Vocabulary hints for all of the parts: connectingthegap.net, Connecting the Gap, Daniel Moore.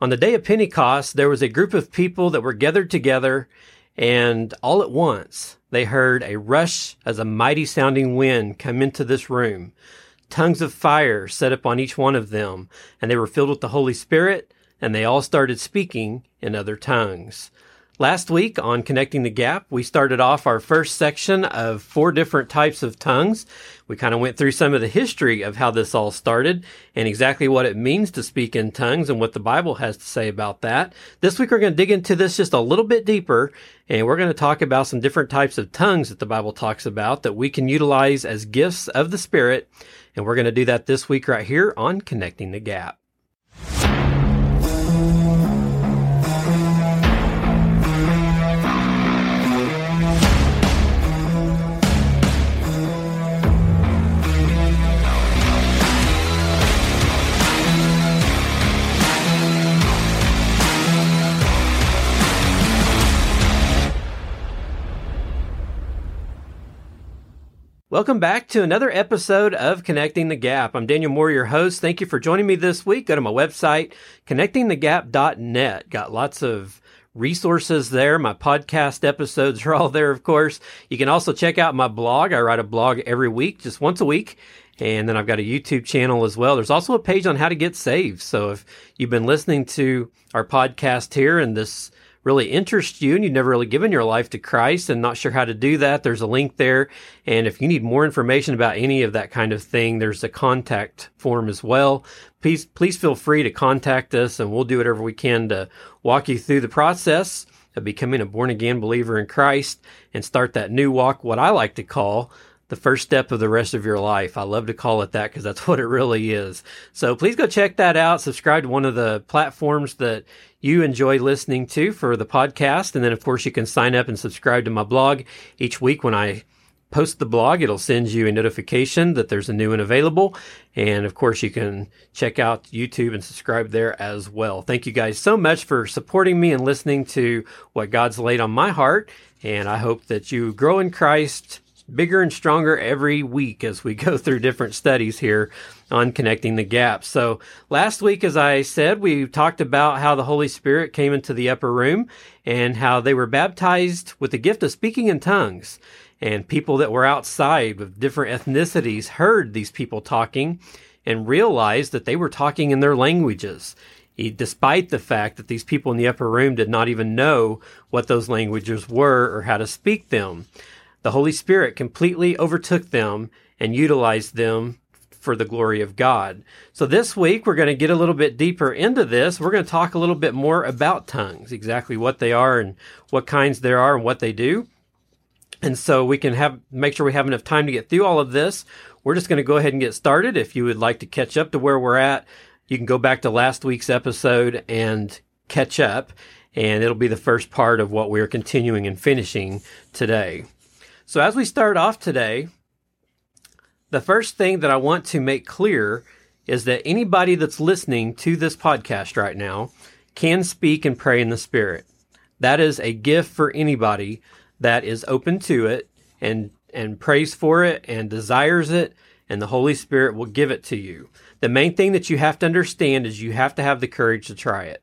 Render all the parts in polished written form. On the day of Pentecost, there was a group of people that were gathered together, and all at once they heard a rush as a mighty sounding wind come into this room. Tongues of fire set upon each one of them, and they were filled with the Holy Spirit, and they all started speaking in other tongues. Last week on Connecting the Gap, we started off our first section of 4 different types of tongues. We kind of went through some of the history of how this all started and exactly what it means to speak in tongues and what the Bible has to say about that. This week, we're going to dig into this just a little bit deeper, and we're going to talk about some different types of tongues that the Bible talks about that we can utilize as gifts of the Spirit. And we're going to do that this week right here on Connecting the Gap. Welcome back to another episode of Connecting the Gap. I'm Daniel Moore, your host. Thank you for joining me this week. Go to my website, connectingthegap.net. Got lots of resources there. My podcast episodes are all there, of course. You can also check out my blog. I write a blog every week, just once a week. And then I've got a YouTube channel as well. There's also a page on how to get saved. So if you've been listening to our podcast here and this really interests you and you've never really given your life to Christ and not sure how to do that, there's a link there. And if you need more information about any of that kind of thing, there's a contact form as well. Please feel free to contact us, and we'll do whatever we can to walk you through the process of becoming a born-again believer in Christ and start that new walk, what I like to call the first step of the rest of your life. I love to call it that because that's what it really is. So please go check that out. Subscribe to one of the platforms that you enjoy listening to for the podcast. And then, of course, you can sign up and subscribe to my blog. Each week when I post the blog, it'll send you a notification that there's a new one available. And, of course, you can check out YouTube and subscribe there as well. Thank you guys so much for supporting me and listening to what God's laid on my heart. And I hope that you grow in Christ bigger and stronger every week as we go through different studies here on Connecting the Gap. So last week, as I said, we talked about how the Holy Spirit came into the upper room and how they were baptized with the gift of speaking in tongues. And people that were outside of different ethnicities heard these people talking and realized that they were talking in their languages, despite the fact that these people in the upper room did not even know what those languages were or how to speak them. The Holy Spirit completely overtook them and utilized them for the glory of God. So this week, we're going to get a little bit deeper into this. We're going to talk a little bit more about tongues, exactly what they are and what kinds there are and what they do. And so we can make sure we have enough time to get through all of this. We're just going to go ahead and get started. If you would like to catch up to where we're at, you can go back to last week's episode and catch up. And it'll be the first part of what we're continuing and finishing today. So as we start off today, the first thing that I want to make clear is that anybody that's listening to this podcast right now can speak and pray in the Spirit. That is a gift for anybody that is open to it and prays for it and desires it, and the Holy Spirit will give it to you. The main thing that you have to understand is you have to have the courage to try it.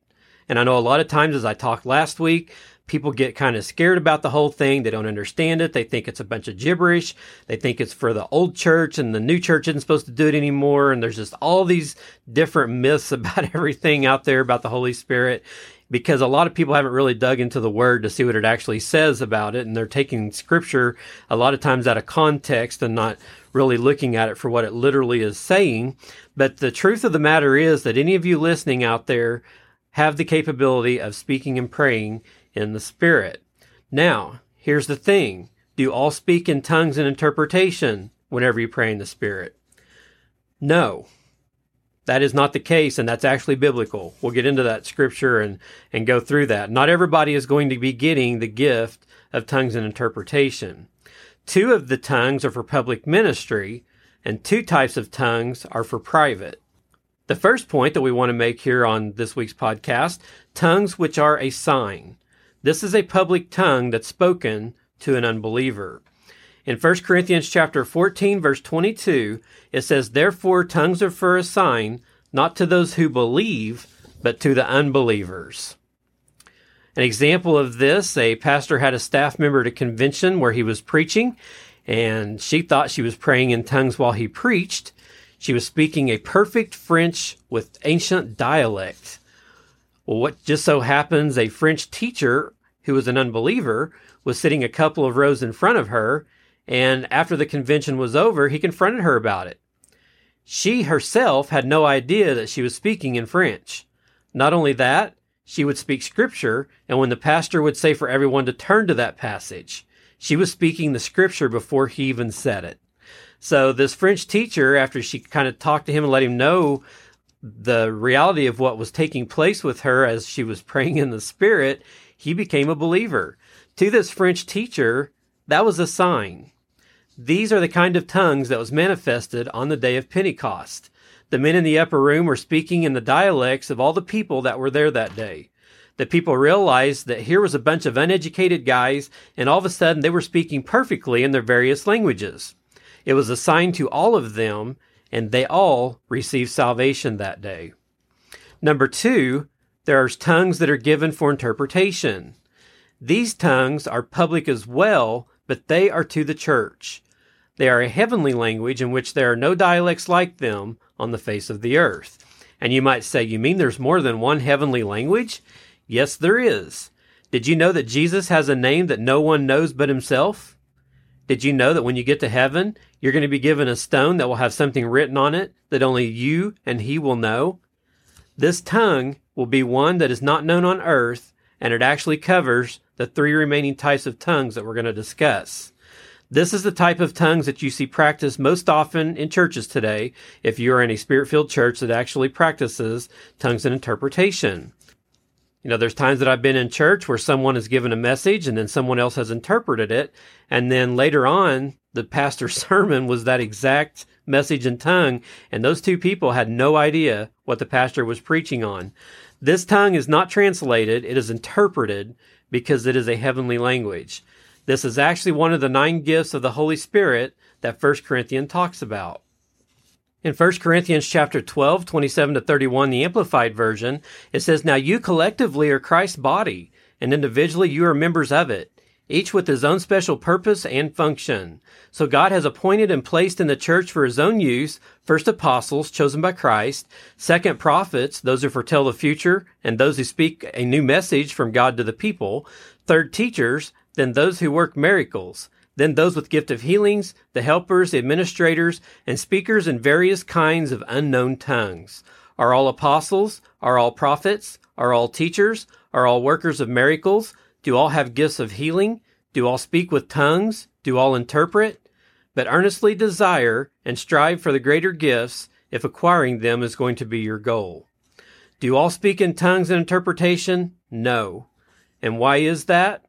And I know a lot of times, as I talked last week, people get kind of scared about the whole thing. They don't understand it. They think it's a bunch of gibberish. They think it's for the old church and the new church isn't supposed to do it anymore. And there's just all these different myths about everything out there about the Holy Spirit, because a lot of people haven't really dug into the Word to see what it actually says about it. And they're taking Scripture a lot of times out of context and not really looking at it for what it literally is saying. But the truth of the matter is that any of you listening out there have the capability of speaking and praying in the Spirit. Now, here's the thing. Do all speak in tongues and interpretation whenever you pray in the Spirit? No, that is not the case, and that's actually biblical. We'll get into that scripture and go through that. Not everybody is going to be getting the gift of tongues and interpretation. 2 of the tongues are for public ministry, and 2 types of tongues are for private. The first point that we want to make here on this week's podcast, tongues which are a sign. This is a public tongue that's spoken to an unbeliever. In 1 Corinthians chapter 14, verse 22, it says, "Therefore tongues are for a sign, not to those who believe, but to the unbelievers. An example of this, a pastor had a staff member at a convention where he was preaching, and she thought she was praying in tongues while he preached. She was speaking a perfect French with ancient dialect. Well, what just so happens, a French teacher who was an unbeliever was sitting a couple of rows in front of her, and after the convention was over, he confronted her about it. She herself had no idea that she was speaking in French. Not only that, she would speak scripture, and when the pastor would say for everyone to turn to that passage, she was speaking the scripture before he even said it. So this French teacher, after she kind of talked to him and let him know the reality of what was taking place with her as she was praying in the Spirit, he became a believer. To this French teacher, that was a sign. These are the kind of tongues that was manifested on the day of Pentecost. The men in the upper room were speaking in the dialects of all the people that were there that day. The people realized that here was a bunch of uneducated guys, and all of a sudden they were speaking perfectly in their various languages. It was a sign to all of them, and they all received salvation that day. Number two, there are tongues that are given for interpretation. These tongues are public as well, but they are to the church. They are a heavenly language in which there are no dialects like them on the face of the earth. And you might say, you mean there's more than one heavenly language? Yes, there is. Did you know that Jesus has a name that no one knows but himself? Did you know that when you get to heaven, you're going to be given a stone that will have something written on it that only you and he will know? This tongue will be one that is not known on earth, and it actually covers the three remaining types of tongues that we're going to discuss. This is the type of tongues that you see practiced most often in churches today, if you are in a spirit-filled church that actually practices tongues and interpretation. You know, there's times that I've been in church where someone has given a message and then someone else has interpreted it, and then later on, the pastor's sermon was that exact message in tongue, and those two people had no idea what the pastor was preaching on. This tongue is not translated, it is interpreted because it is a heavenly language. This is actually one of the 9 gifts of the Holy Spirit that 1 Corinthians talks about. In 1 Corinthians chapter 12, 27-31, the Amplified Version, it says, "Now you collectively are Christ's body, and individually you are members of it, each with his own special purpose and function. So God has appointed and placed in the church for his own use, first apostles, chosen by Christ, second prophets, those who foretell the future, and those who speak a new message from God to the people, third teachers, then those who work miracles, then those with gift of healings, the helpers, the administrators, and speakers in various kinds of unknown tongues. Are all apostles? Are all prophets? Are all teachers? Are all workers of miracles? Do all have gifts of healing? Do all speak with tongues? Do all interpret? But earnestly desire and strive for the greater gifts, if acquiring them is going to be your goal. Do all speak in tongues and interpretation? No. And why is that?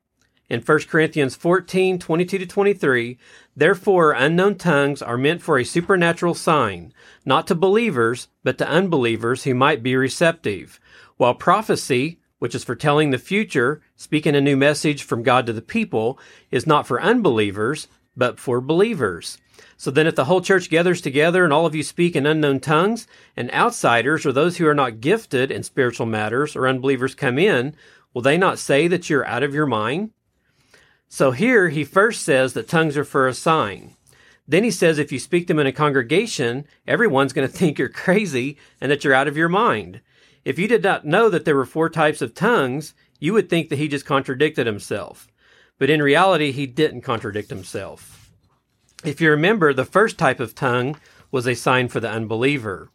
In 1 Corinthians 14, 22-23, "Therefore unknown tongues are meant for a supernatural sign, not to believers, but to unbelievers who might be receptive. While prophecy, which is foretelling the future, speaking a new message from God to the people, is not for unbelievers, but for believers. So then if the whole church gathers together and all of you speak in unknown tongues, and outsiders or those who are not gifted in spiritual matters or unbelievers come in, will they not say that you're out of your mind?" So here he first says that tongues are for a sign. Then he says if you speak them in a congregation, everyone's going to think you're crazy and that you're out of your mind. If you did not know that there were 4 types of tongues, you would think that he just contradicted himself. But in reality, he didn't contradict himself. If you remember, the first type of tongue was a sign for the unbeliever.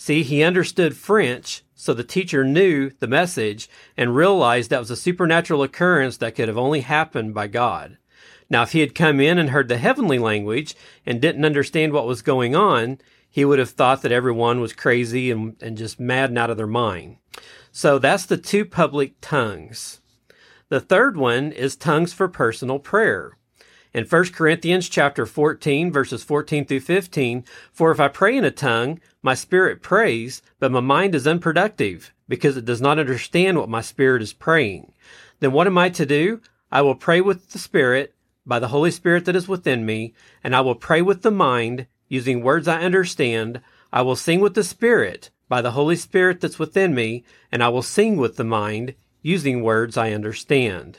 See, he understood French, so the teacher knew the message and realized that was a supernatural occurrence that could have only happened by God. Now, if he had come in and heard the heavenly language and didn't understand what was going on, he would have thought that everyone was crazy and just mad and out of their mind. So that's the 2 public tongues. The third one is tongues for personal prayer. In 1 Corinthians chapter 14, verses 14-15, "For if I pray in a tongue, my spirit prays, but my mind is unproductive, because it does not understand what my spirit is praying. Then what am I to do? I will pray with the Spirit, by the Holy Spirit that is within me, and I will pray with the mind, using words I understand. I will sing with the Spirit, by the Holy Spirit that's within me, and I will sing with the mind, using words I understand.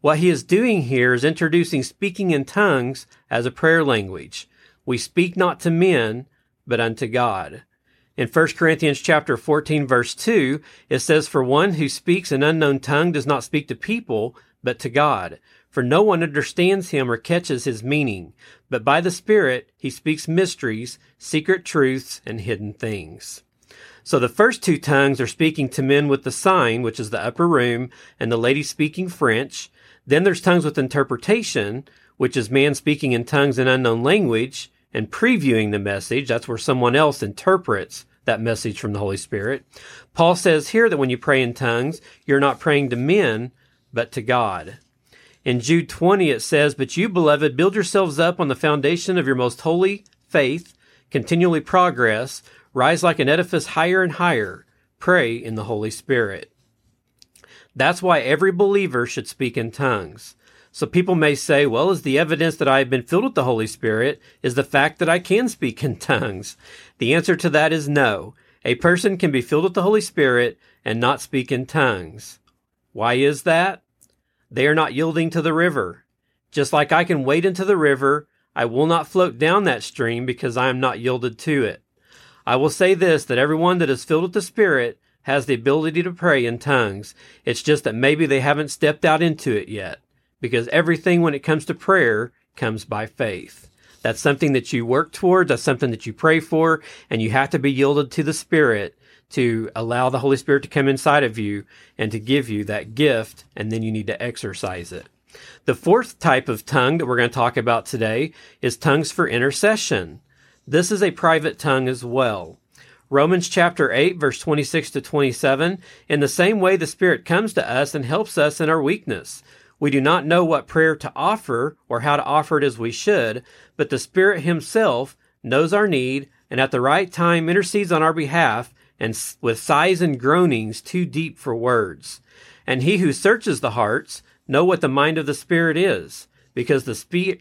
What he is doing here is introducing speaking in tongues as a prayer language. We speak not to men, but unto God. In 1 Corinthians chapter 14, verse 2, it says, "For one who speaks an unknown tongue does not speak to people, but to God. For no one understands him or catches his meaning. But by the Spirit he speaks mysteries, secret truths, and hidden things." So the first two tongues are speaking to men with the sign, which is the upper room, and the lady speaking French. Then there's tongues with interpretation, which is man speaking in tongues in unknown language and previewing the message. That's where someone else interprets that message from the Holy Spirit. Paul says here that when you pray in tongues, you're not praying to men, but to God. In Jude 20, it says, "But you, beloved, build yourselves up on the foundation of your most holy faith, continually progress, rise like an edifice higher and higher, pray in the Holy Spirit." That's why every believer should speak in tongues. So people may say, well, is the evidence that I have been filled with the Holy Spirit is the fact that I can speak in tongues? The answer to that is no. A person can be filled with the Holy Spirit and not speak in tongues. Why is that? They are not yielding to the river. Just like I can wade into the river, I will not float down that stream because I am not yielded to it. I will say this, that everyone that is filled with the Spirit has the ability to pray in tongues. It's just that maybe they haven't stepped out into it yet, because everything when it comes to prayer comes by faith. That's something that you work towards, that's something that you pray for, and you have to be yielded to the Spirit to allow the Holy Spirit to come inside of you and to give you that gift, and then you need to exercise it. The fourth type of tongue that we're going to talk about today is tongues for intercession. This is a private tongue as well. Romans chapter 8, verse 26 to 27, "In the same way the Spirit comes to us and helps us in our weakness. We do not know what prayer to offer or how to offer it as we should, but the Spirit himself knows our need and at the right time intercedes on our behalf and with sighs and groanings too deep for words. And he who searches the hearts know what the mind of the Spirit is, because the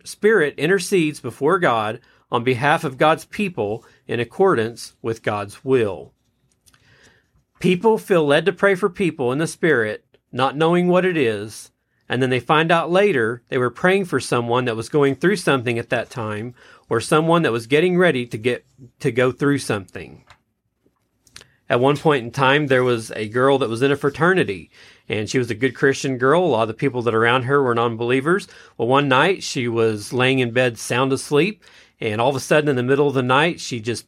Spirit intercedes before God on behalf of God's people in accordance with God's will." People feel led to pray for people in the Spirit, not knowing what it is, and then they find out later they were praying for someone that was going through something at that time, or someone that was getting ready to go through something. At one point in time, there was a girl that was in a fraternity, and she was a good Christian girl. A lot of the people that around her were non-believers. Well, one night she was laying in bed sound asleep, and all of a sudden, in the middle of the night, she just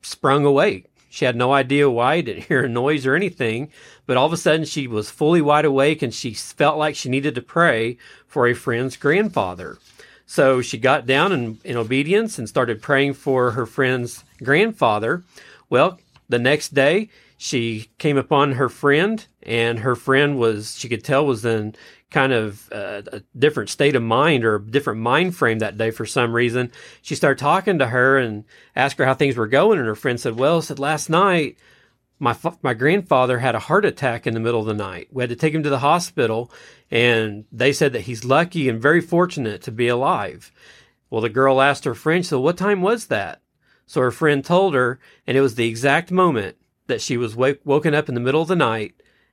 sprung awake. She had no idea why, didn't hear a noise or anything, but all of a sudden she was fully wide awake and she felt like she needed to pray for a friend's grandfather. So she got down in obedience and started praying for her friend's grandfather. Well, the next day she came upon her friend, and her friend was, she could tell, was in kind of a different state of mind or a different mind frame that day for some reason. She started talking to her and asked her how things were going. And her friend said, last night, my grandfather had a heart attack in the middle of the night. We had to take him to the hospital, and they said that he's lucky and very fortunate to be alive. Well, the girl asked her friend, so what time was that? So her friend told her, and it was the exact moment that she was woken up in the middle of the night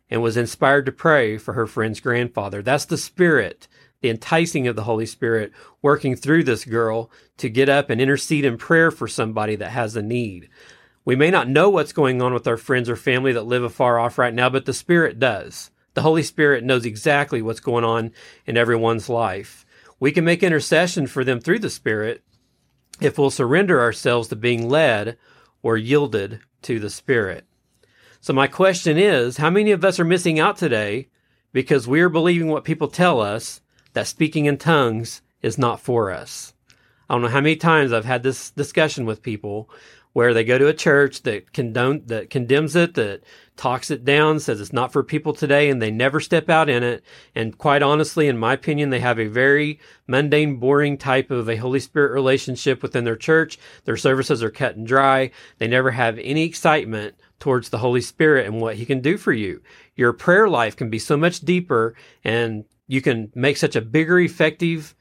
and was inspired to pray for her friend's grandfather. That's the Spirit, the enticing of the Holy Spirit, working through this girl to get up and intercede in prayer for somebody that has a need. We may not know what's going on with our friends or family that live afar off right now, but the Spirit does. The Holy Spirit knows exactly what's going on in everyone's life. We can make intercession for them through the Spirit if we'll surrender ourselves to being led or yielded to the Spirit. So my question is, how many of us are missing out today because we are believing what people tell us, that speaking in tongues is not for us? I don't know how many times I've had this discussion with people where they go to a church that condemns it, that talks it down, says it's not for people today, and they never step out in it. And quite honestly, in my opinion, they have a very mundane, boring type of a Holy Spirit relationship within their church. Their services are cut and dry. They never have any excitement towards the Holy Spirit and what he can do for you. Your prayer life can be so much deeper, and you can make such a bigger, effective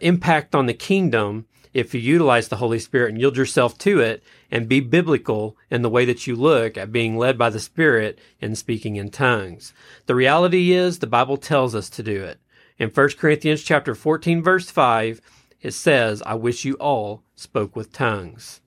impact on the kingdom if you utilize the Holy Spirit and yield yourself to it and be biblical in the way that you look at being led by the Spirit and speaking in tongues. The reality is the Bible tells us to do it. In 1 Corinthians chapter 14, verse 5, it says, "I wish you all spoke with tongues."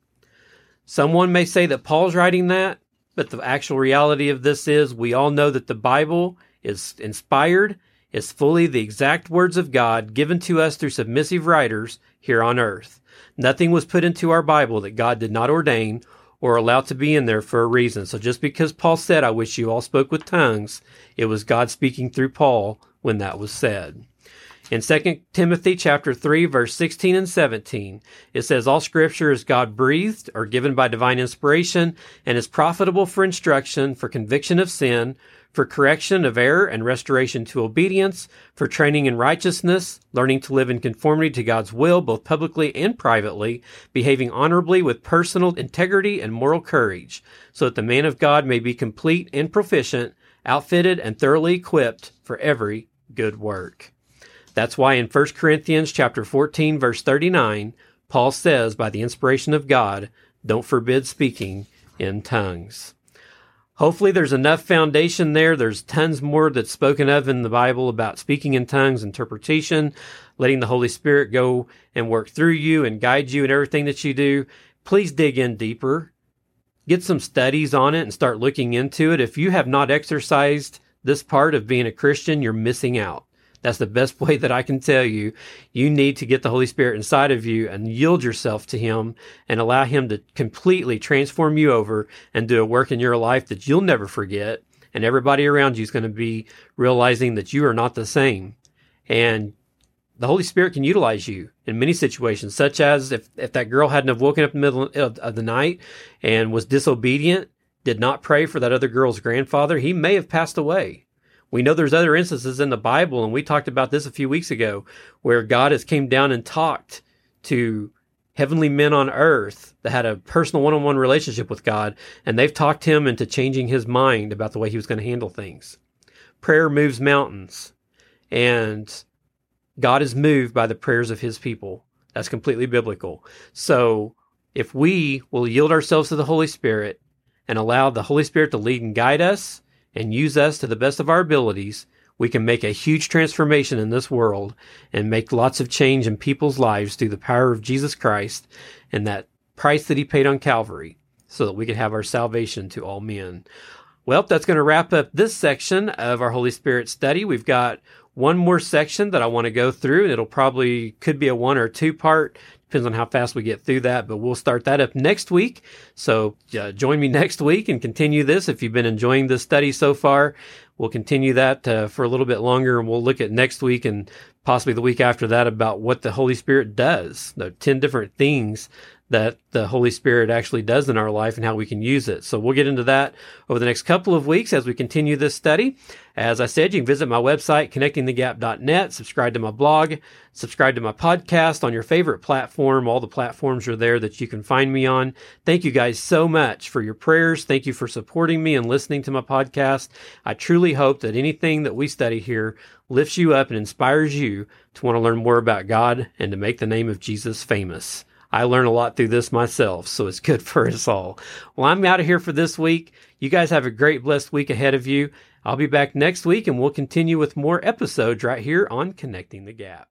Someone may say that Paul's writing that, but the actual reality of this is we all know that the Bible is inspired, is fully the exact words of God given to us through submissive writers here on earth. Nothing was put into our Bible that God did not ordain or allow to be in there for a reason. So just because Paul said, "I wish you all spoke with tongues," it was God speaking through Paul when that was said. In 2 Timothy chapter 3, verse 16 and 17, it says, "All scripture is God-breathed or given by divine inspiration and is profitable for instruction, for conviction of sin, for correction of error and restoration to obedience, for training in righteousness, learning to live in conformity to God's will, both publicly and privately, behaving honorably with personal integrity and moral courage, so that the man of God may be complete and proficient, outfitted and thoroughly equipped for every good work." That's why in 1 Corinthians chapter 14, verse 39, Paul says, by the inspiration of God, don't forbid speaking in tongues. Hopefully there's enough foundation there. There's tons more that's spoken of in the Bible about speaking in tongues, interpretation, letting the Holy Spirit go and work through you and guide you in everything that you do. Please dig in deeper. Get some studies on it and start looking into it. If you have not exercised this part of being a Christian, you're missing out. That's the best way that I can tell you. You need to get the Holy Spirit inside of you and yield yourself to Him and allow Him to completely transform you over and do a work in your life that you'll never forget. And everybody around you is going to be realizing that you are not the same. And the Holy Spirit can utilize you in many situations, such as if that girl hadn't have woken up in the middle of the night and was disobedient, did not pray for that other girl's grandfather, he may have passed away. We know there's other instances in the Bible, and we talked about this a few weeks ago, where God has came down and talked to heavenly men on earth that had a personal one-on-one relationship with God, and they've talked him into changing his mind about the way he was going to handle things. Prayer moves mountains, and God is moved by the prayers of his people. That's completely biblical. So if we will yield ourselves to the Holy Spirit and allow the Holy Spirit to lead and guide us, and use us to the best of our abilities, we can make a huge transformation in this world and make lots of change in people's lives through the power of Jesus Christ and that price that he paid on Calvary so that we could have our salvation to all men. Well, that's going to wrap up this section of our Holy Spirit study. We've got one more section that I want to go through, and it'll probably could be a one or two part. Depends on how fast we get through that, but we'll start that up next week. So join me next week and continue this. If you've been enjoying this study so far, we'll continue that for a little bit longer, and we'll look at next week and possibly the week after that about what the Holy Spirit does, the 10 different things that the Holy Spirit actually does in our life and how we can use it. So we'll get into that over the next couple of weeks as we continue this study. As I said, you can visit my website, connectingthegap.net, subscribe to my blog, subscribe to my podcast on your favorite platform. All the platforms are there that you can find me on. Thank you guys so much for your prayers. Thank you for supporting me and listening to my podcast. I truly hope that anything that we study here lifts you up and inspires you to want to learn more about God and to make the name of Jesus famous. I learn a lot through this myself, so it's good for us all. Well, I'm out of here for this week. You guys have a great, blessed week ahead of you. I'll be back next week, and we'll continue with more episodes right here on Connecting the Gap.